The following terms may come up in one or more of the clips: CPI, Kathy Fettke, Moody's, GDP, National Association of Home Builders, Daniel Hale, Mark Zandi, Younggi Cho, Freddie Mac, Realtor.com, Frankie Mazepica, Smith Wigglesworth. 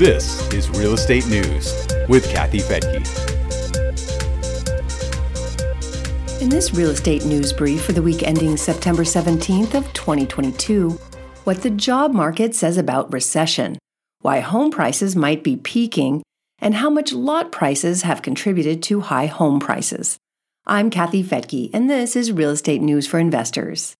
This is Real Estate News with Kathy Fettke. In this Real Estate News Brief for the week ending September 17th of 2022, what the job market says about recession, why home prices might be peaking, and how much lot prices have contributed to high home prices. I'm Kathy Fettke, and this is Real Estate News for Investors.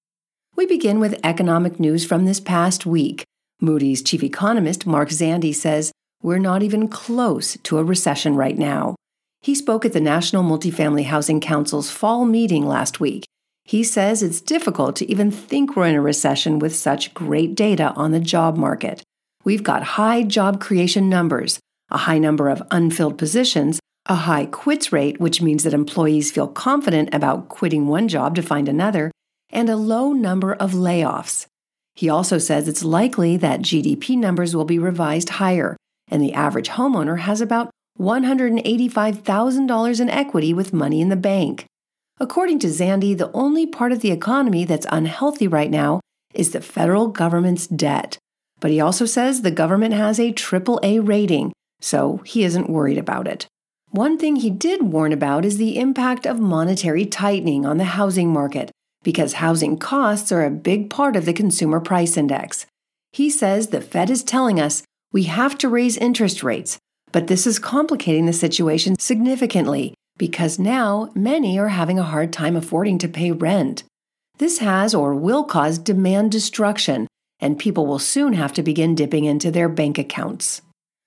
We begin with economic news from this past week. Moody's chief economist Mark Zandi says, "We're not even close to a recession right now." He spoke at the National Multifamily Housing Council's fall meeting last week. He says it's difficult to even think we're in a recession with such great data on the job market. "We've got high job creation numbers, a high number of unfilled positions, a high quits rate, which means that employees feel confident about quitting one job to find another, and a low number of layoffs." He also says it's likely that GDP numbers will be revised higher, and the average homeowner has about $185,000 in equity with money in the bank. According to Zandi, the only part of the economy that's unhealthy right now is the federal government's debt. But he also says the government has a AAA rating, so he isn't worried about it. One thing he did warn about is the impact of monetary tightening on the housing market, because housing costs are a big part of the Consumer Price Index. He says the Fed is telling us we have to raise interest rates, but this is complicating the situation significantly because now many are having a hard time affording to pay rent. This has or will cause demand destruction, and people will soon have to begin dipping into their bank accounts.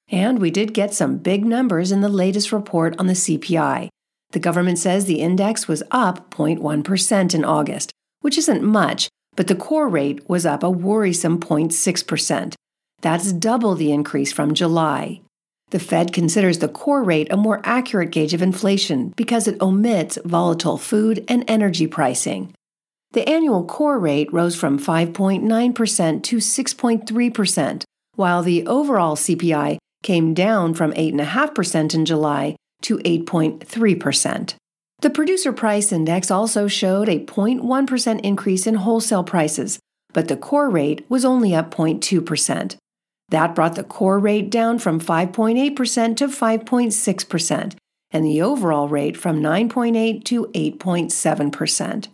And we did get some big numbers in the latest report on the CPI. The government says the index was up 0.1% in August, which isn't much, but the core rate was up a worrisome 0.6%. That's double the increase from July. The Fed considers the core rate a more accurate gauge of inflation because it omits volatile food and energy pricing. The annual core rate rose from 5.9% to 6.3%, while the overall CPI came down from 8.5% in July to 8.3%. The Producer Price Index also showed a 0.1% increase in wholesale prices, but the core rate was only up 0.2%. That brought the core rate down from 5.8% to 5.6%, and the overall rate from 9.8% to 8.7%.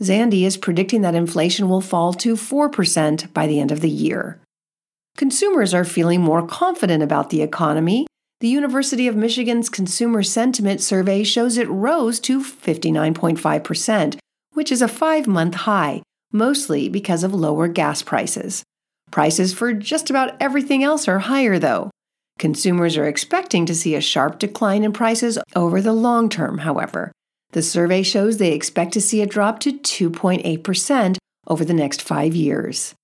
Zandi is predicting that inflation will fall to 4% by the end of the year. Consumers are feeling more confident about the economy. The University of Michigan's Consumer Sentiment Survey shows it rose to 59.5%, which is a 5-month high, mostly because of lower gas prices. Prices for just about everything else are higher, though. Consumers are expecting to see a sharp decline in prices over the long term, however. The survey shows they expect to see a drop to 2.8% over the next 5 years.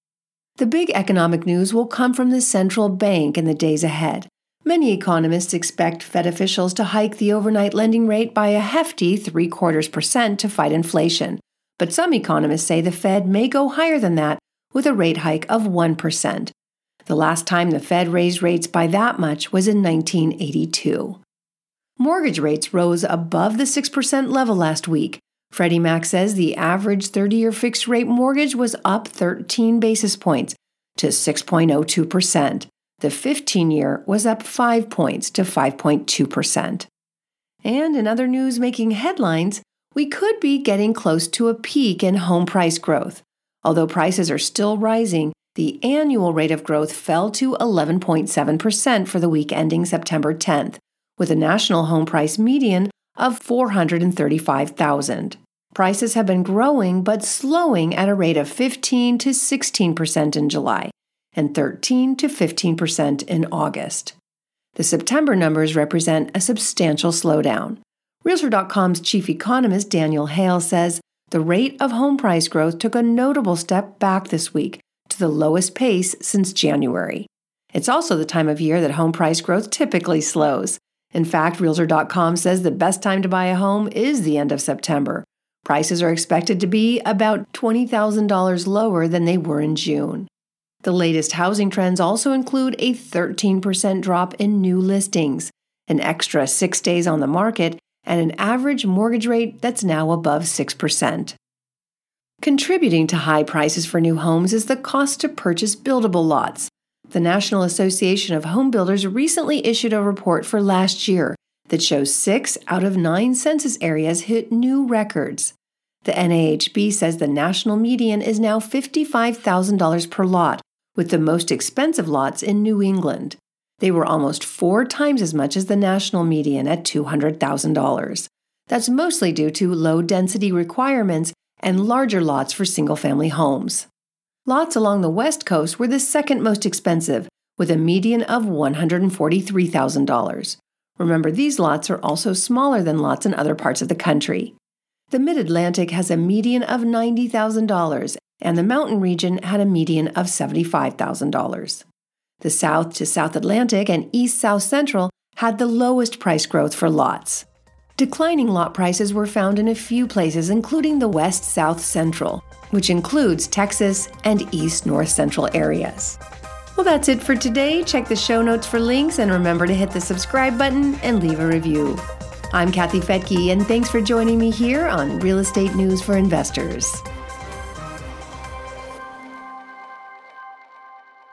The big economic news will come from the central bank in the days ahead. Many economists expect Fed officials to hike the overnight lending rate by a hefty 0.75% to fight inflation, but some economists say the Fed may go higher than that with a rate hike of 1%. The last time the Fed raised rates by that much was in 1982. Mortgage rates rose above the 6% level last week. Freddie Mac says the average 30-year fixed-rate mortgage was up 13 basis points to 6.02%. The 15-year was up 5 points to 5.2%. And in other news making headlines, we could be getting close to a peak in home price growth. Although prices are still rising, the annual rate of growth fell to 11.7% for the week ending September 10th, with a national home price median of $435,000. Prices have been growing but slowing at a rate of 15 to 16% in July, and 13 to 15% in August. The September numbers represent a substantial slowdown. Realtor.com's chief economist Daniel Hale says the rate of home price growth took a notable step back this week to the lowest pace since January. It's also the time of year that home price growth typically slows. In fact, Realtor.com says the best time to buy a home is the end of September. Prices are expected to be about $20,000 lower than they were in June. The latest housing trends also include a 13% drop in new listings, an extra 6 days on the market, and an average mortgage rate that's now above 6%. Contributing to high prices for new homes is the cost to purchase buildable lots. The National Association of Home Builders recently issued a report for last year that shows 6 out of 9 census areas hit new records. The NAHB says the national median is now $55,000 per lot, with the most expensive lots in New England. They were almost 4 times as much as the national median at $200,000. That's mostly due to low-density requirements and larger lots for single-family homes. Lots along the West Coast were the second most expensive, with a median of $143,000. Remember, these lots are also smaller than lots in other parts of the country. The Mid-Atlantic has a median of $90,000, and the Mountain region had a median of $75,000. The South to South Atlantic and East-South Central had the lowest price growth for lots. Declining lot prices were found in a few places, including the West-South Central, which includes Texas and East-North Central areas. Well, that's it for today. Check the show notes for links, and remember to hit the subscribe button and leave a review. I'm Kathy Fettke, and thanks for joining me here on Real Estate News for Investors.